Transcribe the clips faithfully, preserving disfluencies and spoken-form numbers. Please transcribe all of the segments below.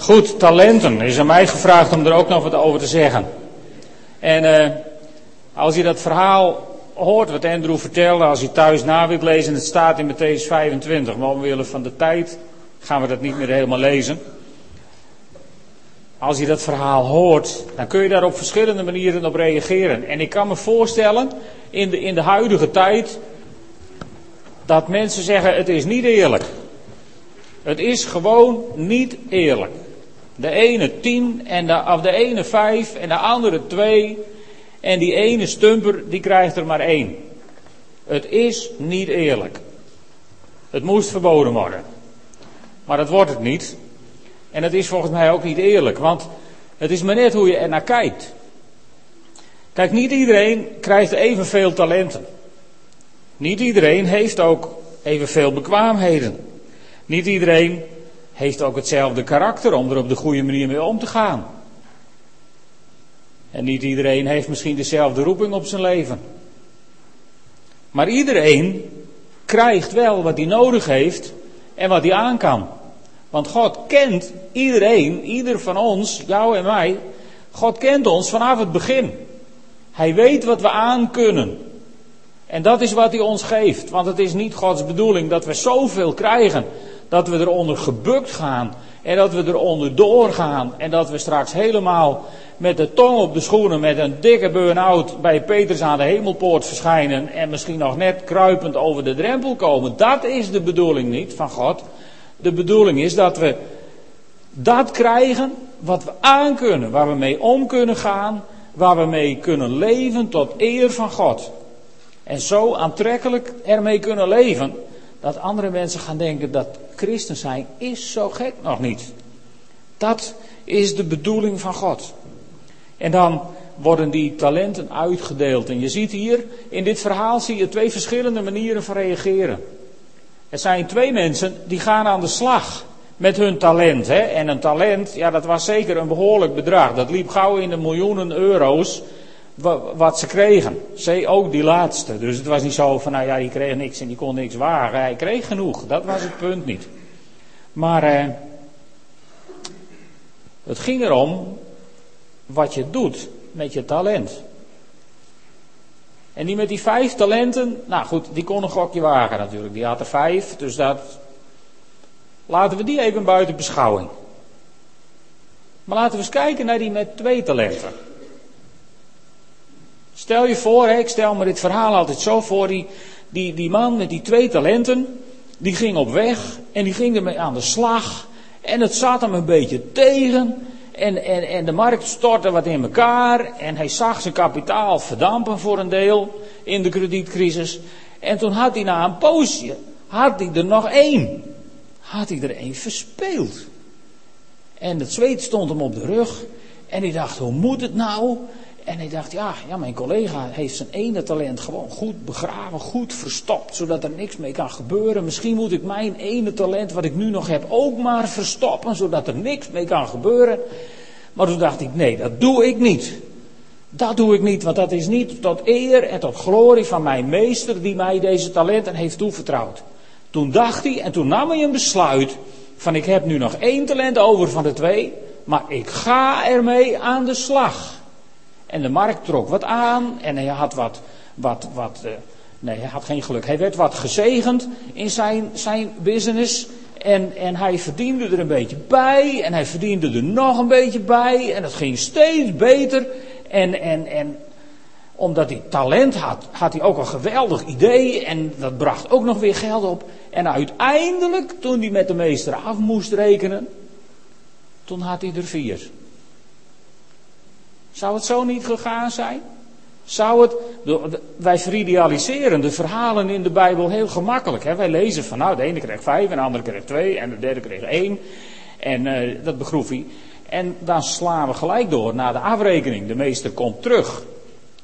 Goed, talenten. Er is aan mij gevraagd om er ook nog wat over te zeggen. En uh, als je dat verhaal hoort wat Andrew vertelde, als je thuis na wilt lezen, het staat in Matthäus vijfentwintig. Maar omwille van de tijd gaan we dat niet meer helemaal lezen. Als je dat verhaal hoort, dan kun je daar op verschillende manieren op reageren. En ik kan me voorstellen, in de, in de huidige tijd, dat mensen zeggen, het is niet eerlijk. Het is gewoon niet eerlijk. De ene tien, en de, of de ene vijf, en de andere twee. En die ene stumper, die krijgt er maar één. Het is niet eerlijk. Het moest verboden worden. Maar dat wordt het niet. En dat is volgens mij ook niet eerlijk. Want het is maar net hoe je er naar kijkt. Kijk, niet iedereen krijgt evenveel talenten. Niet iedereen heeft ook evenveel bekwaamheden. Niet iedereen heeft ook hetzelfde karakter om er op de goede manier mee om te gaan. En niet iedereen heeft misschien dezelfde roeping op zijn leven. Maar iedereen krijgt wel wat hij nodig heeft en wat hij aan kan. Want God kent iedereen, ieder van ons, jou en mij. God kent ons vanaf het begin. Hij weet wat we aan kunnen. En dat is wat hij ons geeft. Want het is niet Gods bedoeling dat we zoveel krijgen, dat we eronder gebukt gaan en dat we eronder doorgaan. En dat we straks helemaal met de tong op de schoenen, met een dikke burn-out bij Peters aan de hemelpoort verschijnen. En misschien nog net kruipend over de drempel komen. Dat is de bedoeling niet van God. De bedoeling is dat we dat krijgen wat we aan kunnen. Waar we mee om kunnen gaan. Waar we mee kunnen leven tot eer van God. En zo aantrekkelijk ermee kunnen leven. Dat andere mensen gaan denken dat christen zijn is zo gek nog niet. Dat is de bedoeling van God. En dan worden die talenten uitgedeeld. En je ziet hier, in dit verhaal zie je twee verschillende manieren van reageren. Er zijn twee mensen die gaan aan de slag met hun talent. Hè? En een talent, ja, dat was zeker een behoorlijk bedrag. Dat liep gauw in de miljoenen euro's wat ze kregen. Ze ook die laatste. Dus het was niet zo van, nou ja, die kreeg niks en die kon niks wagen. Hij kreeg genoeg. Dat was het punt niet. Maar eh, het ging erom wat je doet met je talent. En die met die vijf talenten, nou goed, die kon een gokje wagen natuurlijk. Die had er vijf, dus dat laten we die even buiten beschouwing. Maar laten we eens kijken naar die met twee talenten. Stel je voor, ik stel me dit verhaal altijd zo voor, die, die, die man met die twee talenten, die ging op weg en die ging ermee aan de slag. En het zat hem een beetje tegen. En, en, en de markt stortte wat in elkaar. En hij zag zijn kapitaal verdampen voor een deel in de kredietcrisis. En toen had hij na een poosje, had hij er nog één. Had hij er één verspeeld. En het zweet stond hem op de rug. En hij dacht, hoe moet het nou? En hij dacht, ja, ja, mijn collega heeft zijn ene talent gewoon goed begraven, goed verstopt, zodat er niks mee kan gebeuren. Misschien moet ik mijn ene talent, wat ik nu nog heb, ook maar verstoppen, zodat er niks mee kan gebeuren. Maar toen dacht ik, nee, dat doe ik niet. Dat doe ik niet, want dat is niet tot eer en tot glorie van mijn meester die mij deze talenten heeft toevertrouwd. Toen dacht hij, en toen nam hij een besluit van, ik heb nu nog één talent over van de twee, maar ik ga ermee aan de slag. En de markt trok wat aan en hij had wat, wat, wat uh, nee, hij had geen geluk. Hij werd wat gezegend in zijn, zijn business en, en hij verdiende er een beetje bij en hij verdiende er nog een beetje bij en het ging steeds beter. En, en, en omdat hij talent had, had hij ook een geweldig idee en dat bracht ook nog weer geld op. En uiteindelijk, toen hij met de meester af moest rekenen, toen had hij er vier. Zou het zo niet gegaan zijn? Zou het, wij veridealiseren de verhalen in de Bijbel heel gemakkelijk. Hè? Wij lezen van, nou, de ene kreeg vijf en de andere kreeg twee en de derde kreeg één. En uh, dat begroef hij. En dan slaan we gelijk door naar de afrekening. De meester komt terug.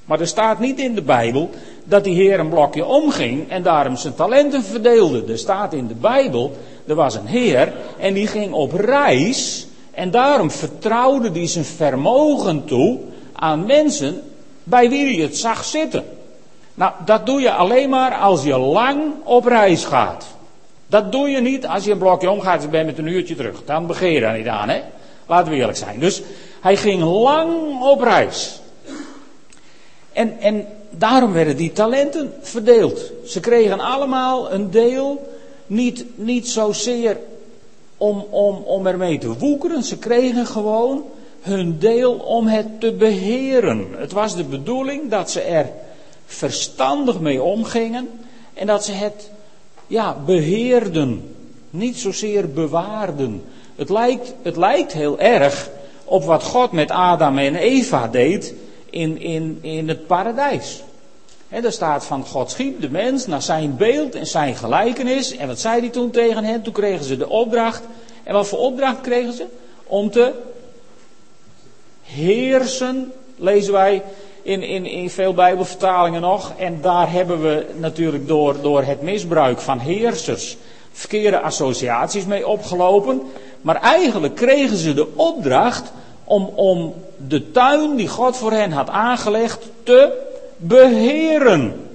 Maar er staat niet in de Bijbel dat die Heer een blokje omging en daarom zijn talenten verdeelde. Er staat in de Bijbel, er was een Heer en die ging op reis. En daarom vertrouwde hij zijn vermogen toe aan mensen bij wie hij het zag zitten. Nou, dat doe je alleen maar als je lang op reis gaat. Dat doe je niet als je een blokje omgaat en je bent met een uurtje terug. Dan begeer je daar niet aan, hè. Laten we eerlijk zijn. Dus hij ging lang op reis. En, en daarom werden die talenten verdeeld. Ze kregen allemaal een deel. Niet, niet zozeer om, om, om ermee te woekeren. Ze kregen gewoon hun deel om het te beheren. Het was de bedoeling dat ze er verstandig mee omgingen. En dat ze het ja, beheerden. Niet zozeer bewaarden. Het lijkt, het lijkt heel erg op wat God met Adam en Eva deed in, in, in het paradijs. En daar staat van God schiep de mens naar zijn beeld en zijn gelijkenis. En wat zei hij toen tegen hen? Toen kregen ze de opdracht. En wat voor opdracht kregen ze? Om te heersen, lezen wij in, in, in veel Bijbelvertalingen nog. En daar hebben we natuurlijk door, door het misbruik van heersers verkeerde associaties mee opgelopen. Maar eigenlijk kregen ze de opdracht om, om de tuin die God voor hen had aangelegd te beheren.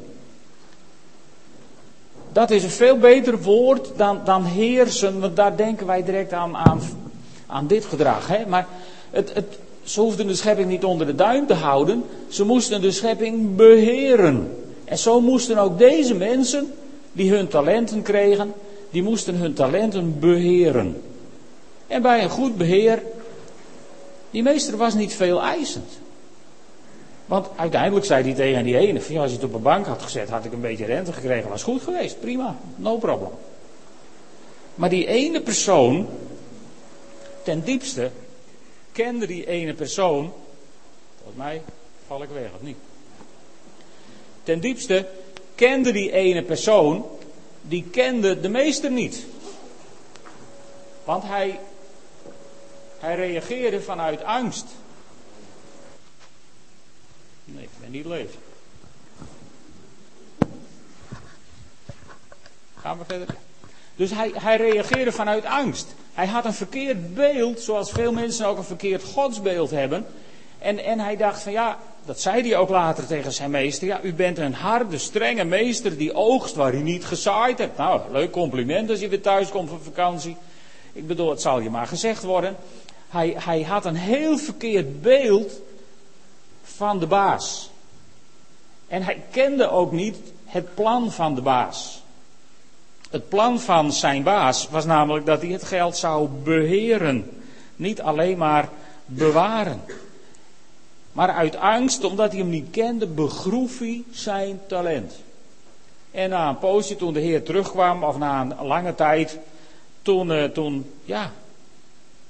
Dat is een veel beter woord dan, dan heersen. Want daar denken wij direct aan, aan, aan dit gedrag. Hè? Maar het, het, ze hoefden de schepping niet onder de duim te houden. Ze moesten de schepping beheren. En zo moesten ook deze mensen die hun talenten kregen, die moesten hun talenten beheren. En bij een goed beheer, die meester was niet veel eisend. Want uiteindelijk zei hij tegen die ene, van, ja, als je het op een bank had gezet, had ik een beetje rente gekregen, was goed geweest, prima, no problem. Maar die ene persoon, ten diepste, kende die ene persoon, volgens mij val ik weg of niet. Ten diepste kende die ene persoon, die kende de meester niet. Want hij, hij reageerde vanuit angst. Nee, ik ben niet leeg. Gaan we verder? Dus hij, hij reageerde vanuit angst. Hij had een verkeerd beeld, zoals veel mensen ook een verkeerd godsbeeld hebben. En, en hij dacht van ja, dat zei hij ook later tegen zijn meester. Ja, u bent een harde, strenge meester die oogst waar u niet gezaaid hebt. Nou, leuk compliment als je weer thuis komt van vakantie. Ik bedoel, het zal je maar gezegd worden. Hij, hij had een heel verkeerd beeld van de baas. En hij kende ook niet het plan van de baas. Het plan van zijn baas was namelijk dat hij het geld zou beheren. Niet alleen maar bewaren. Maar uit angst, omdat hij hem niet kende, begroef hij zijn talent. En na een poosje, toen de Heer terugkwam, of na een lange tijd, toen, toen, ja,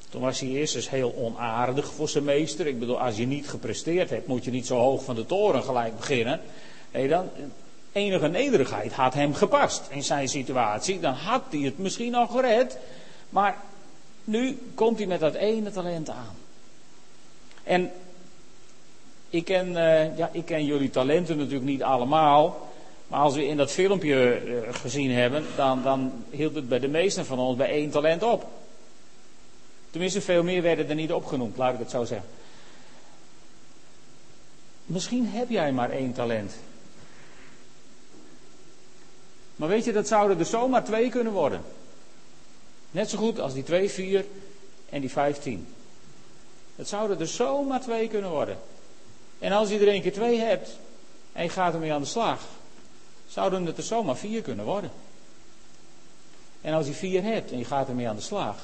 toen was hij eerst eens heel onaardig voor zijn meester. Ik bedoel, als je niet gepresteerd hebt, moet je niet zo hoog van de toren gelijk beginnen. Nee, dan, enige nederigheid had hem gepast in zijn situatie. Dan had hij het misschien al gered, maar nu komt hij met dat ene talent aan. En Ik ken, uh, ja, ik ken jullie talenten natuurlijk niet allemaal. Maar als we in dat filmpje uh, gezien hebben, dan, dan hield het bij de meesten van ons bij één talent op. Tenminste, veel meer werden er niet opgenoemd, laat ik het zo zeggen. Misschien heb jij maar één talent. Maar weet je, dat zouden er zomaar twee kunnen worden. Net zo goed als die twee, vier en die vijftien. Dat zouden er zomaar twee kunnen worden. En als je er één keer twee hebt en je gaat ermee aan de slag, zouden het er zomaar vier kunnen worden. En als je vier hebt en je gaat ermee aan de slag,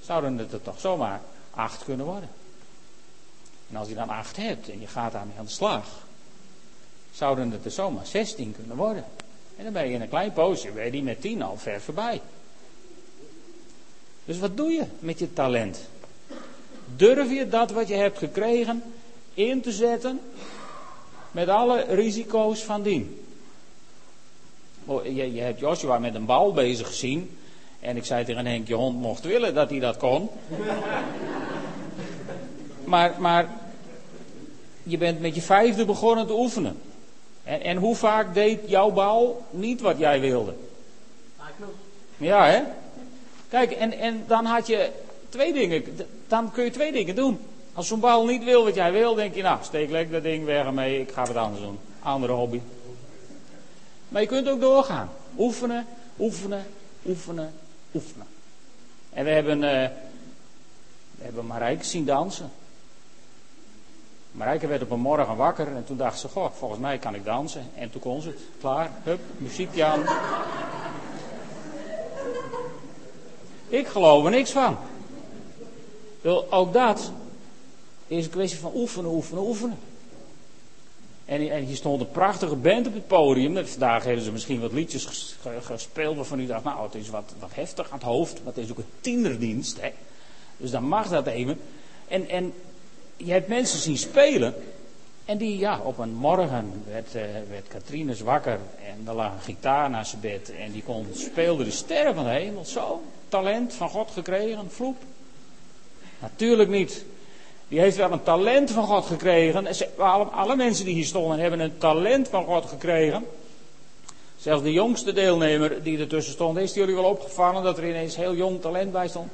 zouden het er toch zomaar acht kunnen worden. En als je dan acht hebt en je gaat daarmee aan de slag, zouden het er zomaar zestien kunnen worden. En dan ben je in een klein poosje, ben je die met tien al ver voorbij. Dus wat doe je met je talent? Durf je dat wat je hebt gekregen in te zetten met alle risico's van dien? Je, je hebt Joshua met een bal bezig gezien. En ik zei tegen Henk, je hond mocht willen dat hij dat kon. maar, maar je bent met je vijfde begonnen te oefenen. En, en hoe vaak deed jouw bal niet wat jij wilde? Ja, hè? Kijk, en, en dan had je twee dingen. Dan kun je twee dingen doen. Als zo'n bal niet wil wat jij wil, denk je, nou, steek lekker dat ding weg ermee, ik ga wat anders doen. Andere hobby. Maar je kunt ook doorgaan. Oefenen, oefenen, oefenen, oefenen. En we hebben, uh, hebben Marijke zien dansen. Marijke werd op een morgen wakker en toen dacht ze, goh, volgens mij kan ik dansen. En toen kon ze het, klaar, hup, muziekje aan. Ik geloof er niks van. Ook dat is een kwestie van oefenen, oefenen, oefenen. En, en hier stond een prachtige band op het podium. Vandaag hebben ze misschien wat liedjes gespeeld waarvan u dacht, nou, het is wat, wat heftig aan het hoofd. Maar het is ook een tienerdienst, hè. Dus dan mag dat even. En, en je hebt mensen zien spelen. En die, ja, op een morgen werd, uh, werd Katrine wakker. En er lag een gitaar naast zijn bed. En die kon, speelde de sterren van de hemel. Zo, talent van God gekregen, vloep. Natuurlijk niet. Die heeft wel een talent van God gekregen. Alle, alle mensen die hier stonden hebben een talent van God gekregen. Zelfs de jongste deelnemer die ertussen stond. Is jullie wel opgevallen dat er ineens heel jong talent bij stond?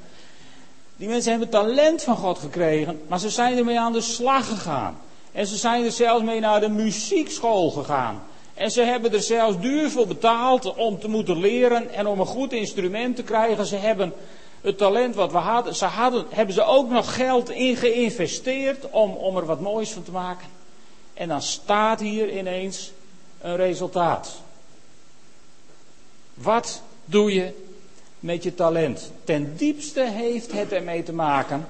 Die mensen hebben talent van God gekregen. Maar ze zijn ermee aan de slag gegaan. En ze zijn er zelfs mee naar de muziekschool gegaan. En ze hebben er zelfs duur voor betaald om te moeten leren. En om een goed instrument te krijgen. Ze hebben... Het talent wat we hadden, ze hadden, hebben ze ook nog geld in geïnvesteerd om, om er wat moois van te maken. En dan staat hier ineens een resultaat. Wat doe je met je talent? Ten diepste heeft het ermee te maken,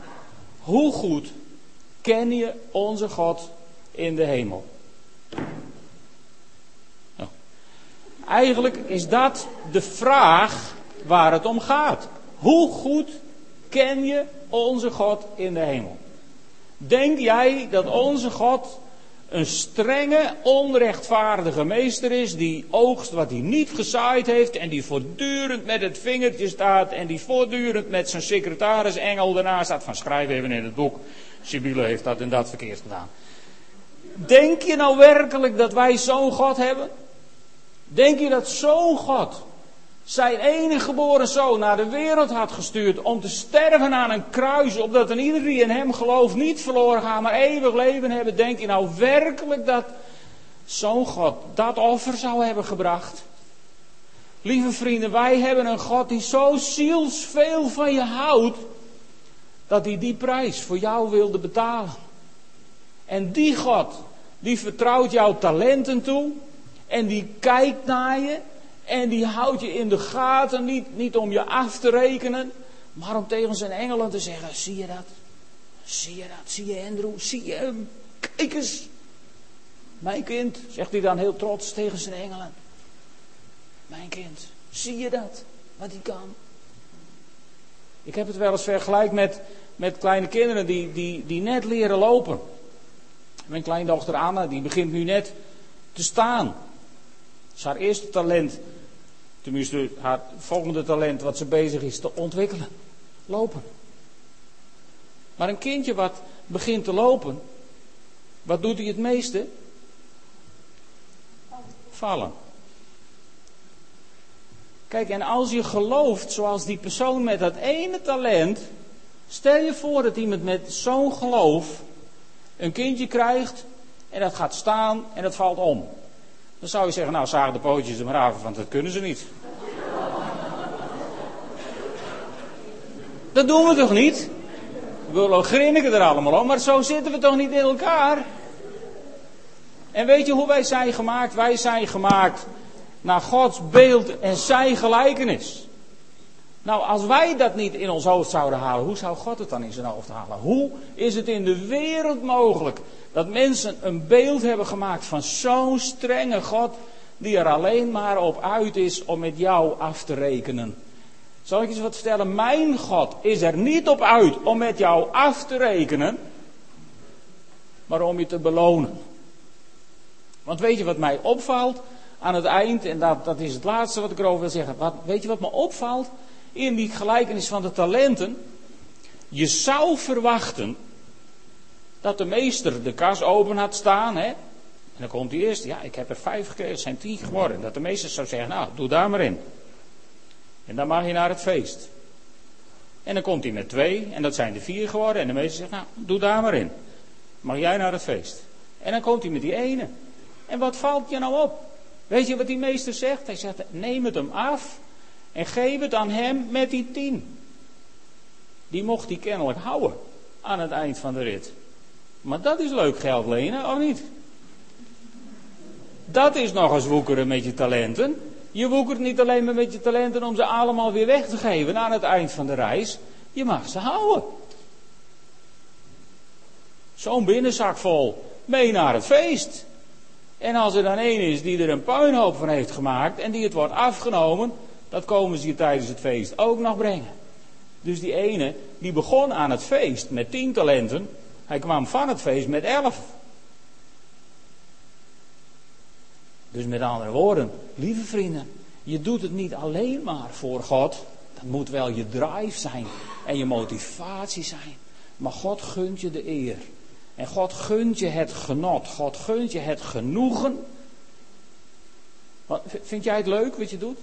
hoe goed ken je onze God in de hemel? Nou, eigenlijk is dat de vraag waar het om gaat. Hoe goed ken je onze God in de hemel? Denk jij dat onze God een strenge, onrechtvaardige meester is... die oogst wat hij niet gezaaid heeft... en die voortdurend met het vingertje staat... en die voortdurend met zijn secretarisengel daarna staat... van schrijf even in het boek... Sibylle heeft dat en dat verkeerd gedaan. Denk je nou werkelijk dat wij zo'n God hebben? Denk je dat zo'n God... zijn enige geboren zoon naar de wereld had gestuurd... om te sterven aan een kruis... opdat een ieder die in hem gelooft niet verloren gaat... maar eeuwig leven hebben. Denk je nou werkelijk dat zo'n God dat offer zou hebben gebracht? Lieve vrienden, wij hebben een God die zo zielsveel van je houdt... dat hij die prijs voor jou wilde betalen. En die God, die vertrouwt jouw talenten toe... en die kijkt naar je... En die houdt je in de gaten, niet, niet om je af te rekenen, maar om tegen zijn engelen te zeggen, zie je dat? Zie je dat? Zie je Andrew? Zie je hem? Kijk eens. Mijn kind, zegt hij dan heel trots tegen zijn engelen. Mijn kind, zie je dat? Wat hij kan. Ik heb het wel eens vergelijk met, met kleine kinderen die, die, die net leren lopen. Mijn kleindochter Anna, die begint nu net te staan. Dat is haar eerste talent. Tenminste, haar volgende talent wat ze bezig is te ontwikkelen. Lopen. Maar een kindje wat begint te lopen, wat doet hij het meeste? Vallen. Kijk, en als je gelooft zoals die persoon met dat ene talent, stel je voor dat iemand met zo'n geloof een kindje krijgt en dat gaat staan en dat valt om. Dan zou je zeggen, nou zaag de pootjes er maar af, want dat kunnen ze niet. Dat doen we toch niet? We grinniken er allemaal om, maar zo zitten we toch niet in elkaar? En weet je hoe wij zijn gemaakt? Wij zijn gemaakt naar Gods beeld en zijn gelijkenis. Nou, als wij dat niet in ons hoofd zouden halen, hoe zou God het dan in zijn hoofd halen? Hoe is het in de wereld mogelijk dat mensen een beeld hebben gemaakt van zo'n strenge God, die er alleen maar op uit is om met jou af te rekenen? Zal ik eens wat vertellen? Mijn God is er niet op uit om met jou af te rekenen, maar om je te belonen. Want weet je wat mij opvalt aan het eind, en dat, dat is het laatste wat ik erover wil zeggen. Wat, weet je wat me opvalt? In die gelijkenis van de talenten. Je zou verwachten dat de meester de kas open had staan. Hè? En dan komt die eerste. Ja, ik heb er vijf gekregen. Het zijn tien geworden. Dat de meester zou zeggen, nou, doe daar maar in. En dan mag je naar het feest. En dan komt hij met twee. En dat zijn de vier geworden. En de meester zegt, nou, doe daar maar in. Mag jij naar het feest. En dan komt hij met die ene. En wat valt je nou op? Weet je wat die meester zegt? Hij zegt, neem het hem af. En geef het aan hem met die tien. Die mocht hij kennelijk houden. aan het eind van de rit. Maar dat is leuk geld lenen, of niet? Dat is nog eens woekeren met je talenten. Je woekert niet alleen maar met je talenten om ze allemaal weer weg te geven aan het eind van de reis. Je mag ze houden. Zo'n binnenzak vol. Mee naar het feest. En als er dan één is die er een puinhoop van heeft gemaakt en die het wordt afgenomen, dat komen ze je tijdens het feest ook nog brengen. Dus die ene, die begon aan het feest met tien talenten, hij kwam van het feest met elf. Dus met andere woorden, lieve vrienden, je doet het niet alleen maar voor God. Dat moet wel je drive zijn en je motivatie zijn. Maar God gunt je de eer. En God gunt je het genot. God gunt je het genoegen. Wat, vind jij het leuk wat je doet?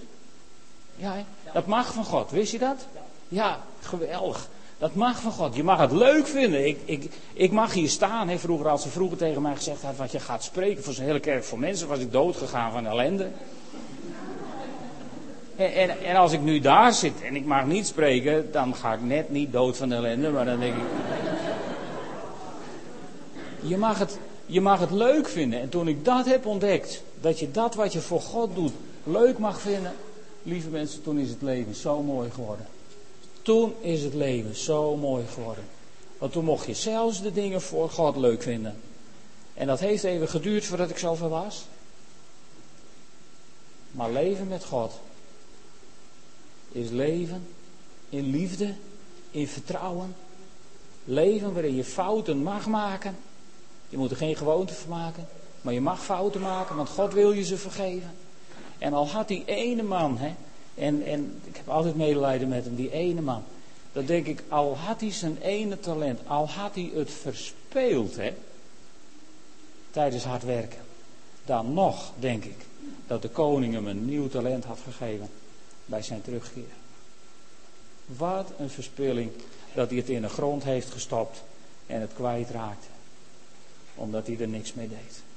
Ja, he? Dat mag van God. Wist je dat? Ja, geweldig. Dat mag van God. Je mag het leuk vinden. Ik, ik, ik mag hier staan. He, vroeger, als ze vroeger tegen mij gezegd had, want je gaat spreken voor zo'n hele kerk voor mensen, was ik doodgegaan van ellende. En, en, en als ik nu daar zit en ik mag niet spreken, dan ga ik net niet dood van ellende. Maar dan denk ik... Je mag het, je mag het leuk vinden. En toen ik dat heb ontdekt, dat je dat wat je voor God doet leuk mag vinden, lieve mensen, toen is het leven zo mooi geworden. Toen is het leven zo mooi geworden. Want toen mocht je zelfs de dingen voor God leuk vinden. En dat heeft even geduurd voordat ik zover was. Maar leven met God is leven in liefde, in vertrouwen. Leven waarin je fouten mag maken. Je moet er geen gewoonte van maken. Maar je mag fouten maken, want God wil je ze vergeven. En al had die ene man, hè, en, en ik heb altijd medelijden met hem, die ene man. Dat denk ik, al had hij zijn ene talent, al had hij het verspeeld, hè, tijdens hard werken. Dan nog, denk ik, dat de koning hem een nieuw talent had gegeven bij zijn terugkeer. Wat een verspilling dat hij het in de grond heeft gestopt en het kwijtraakte. Omdat hij er niks mee deed.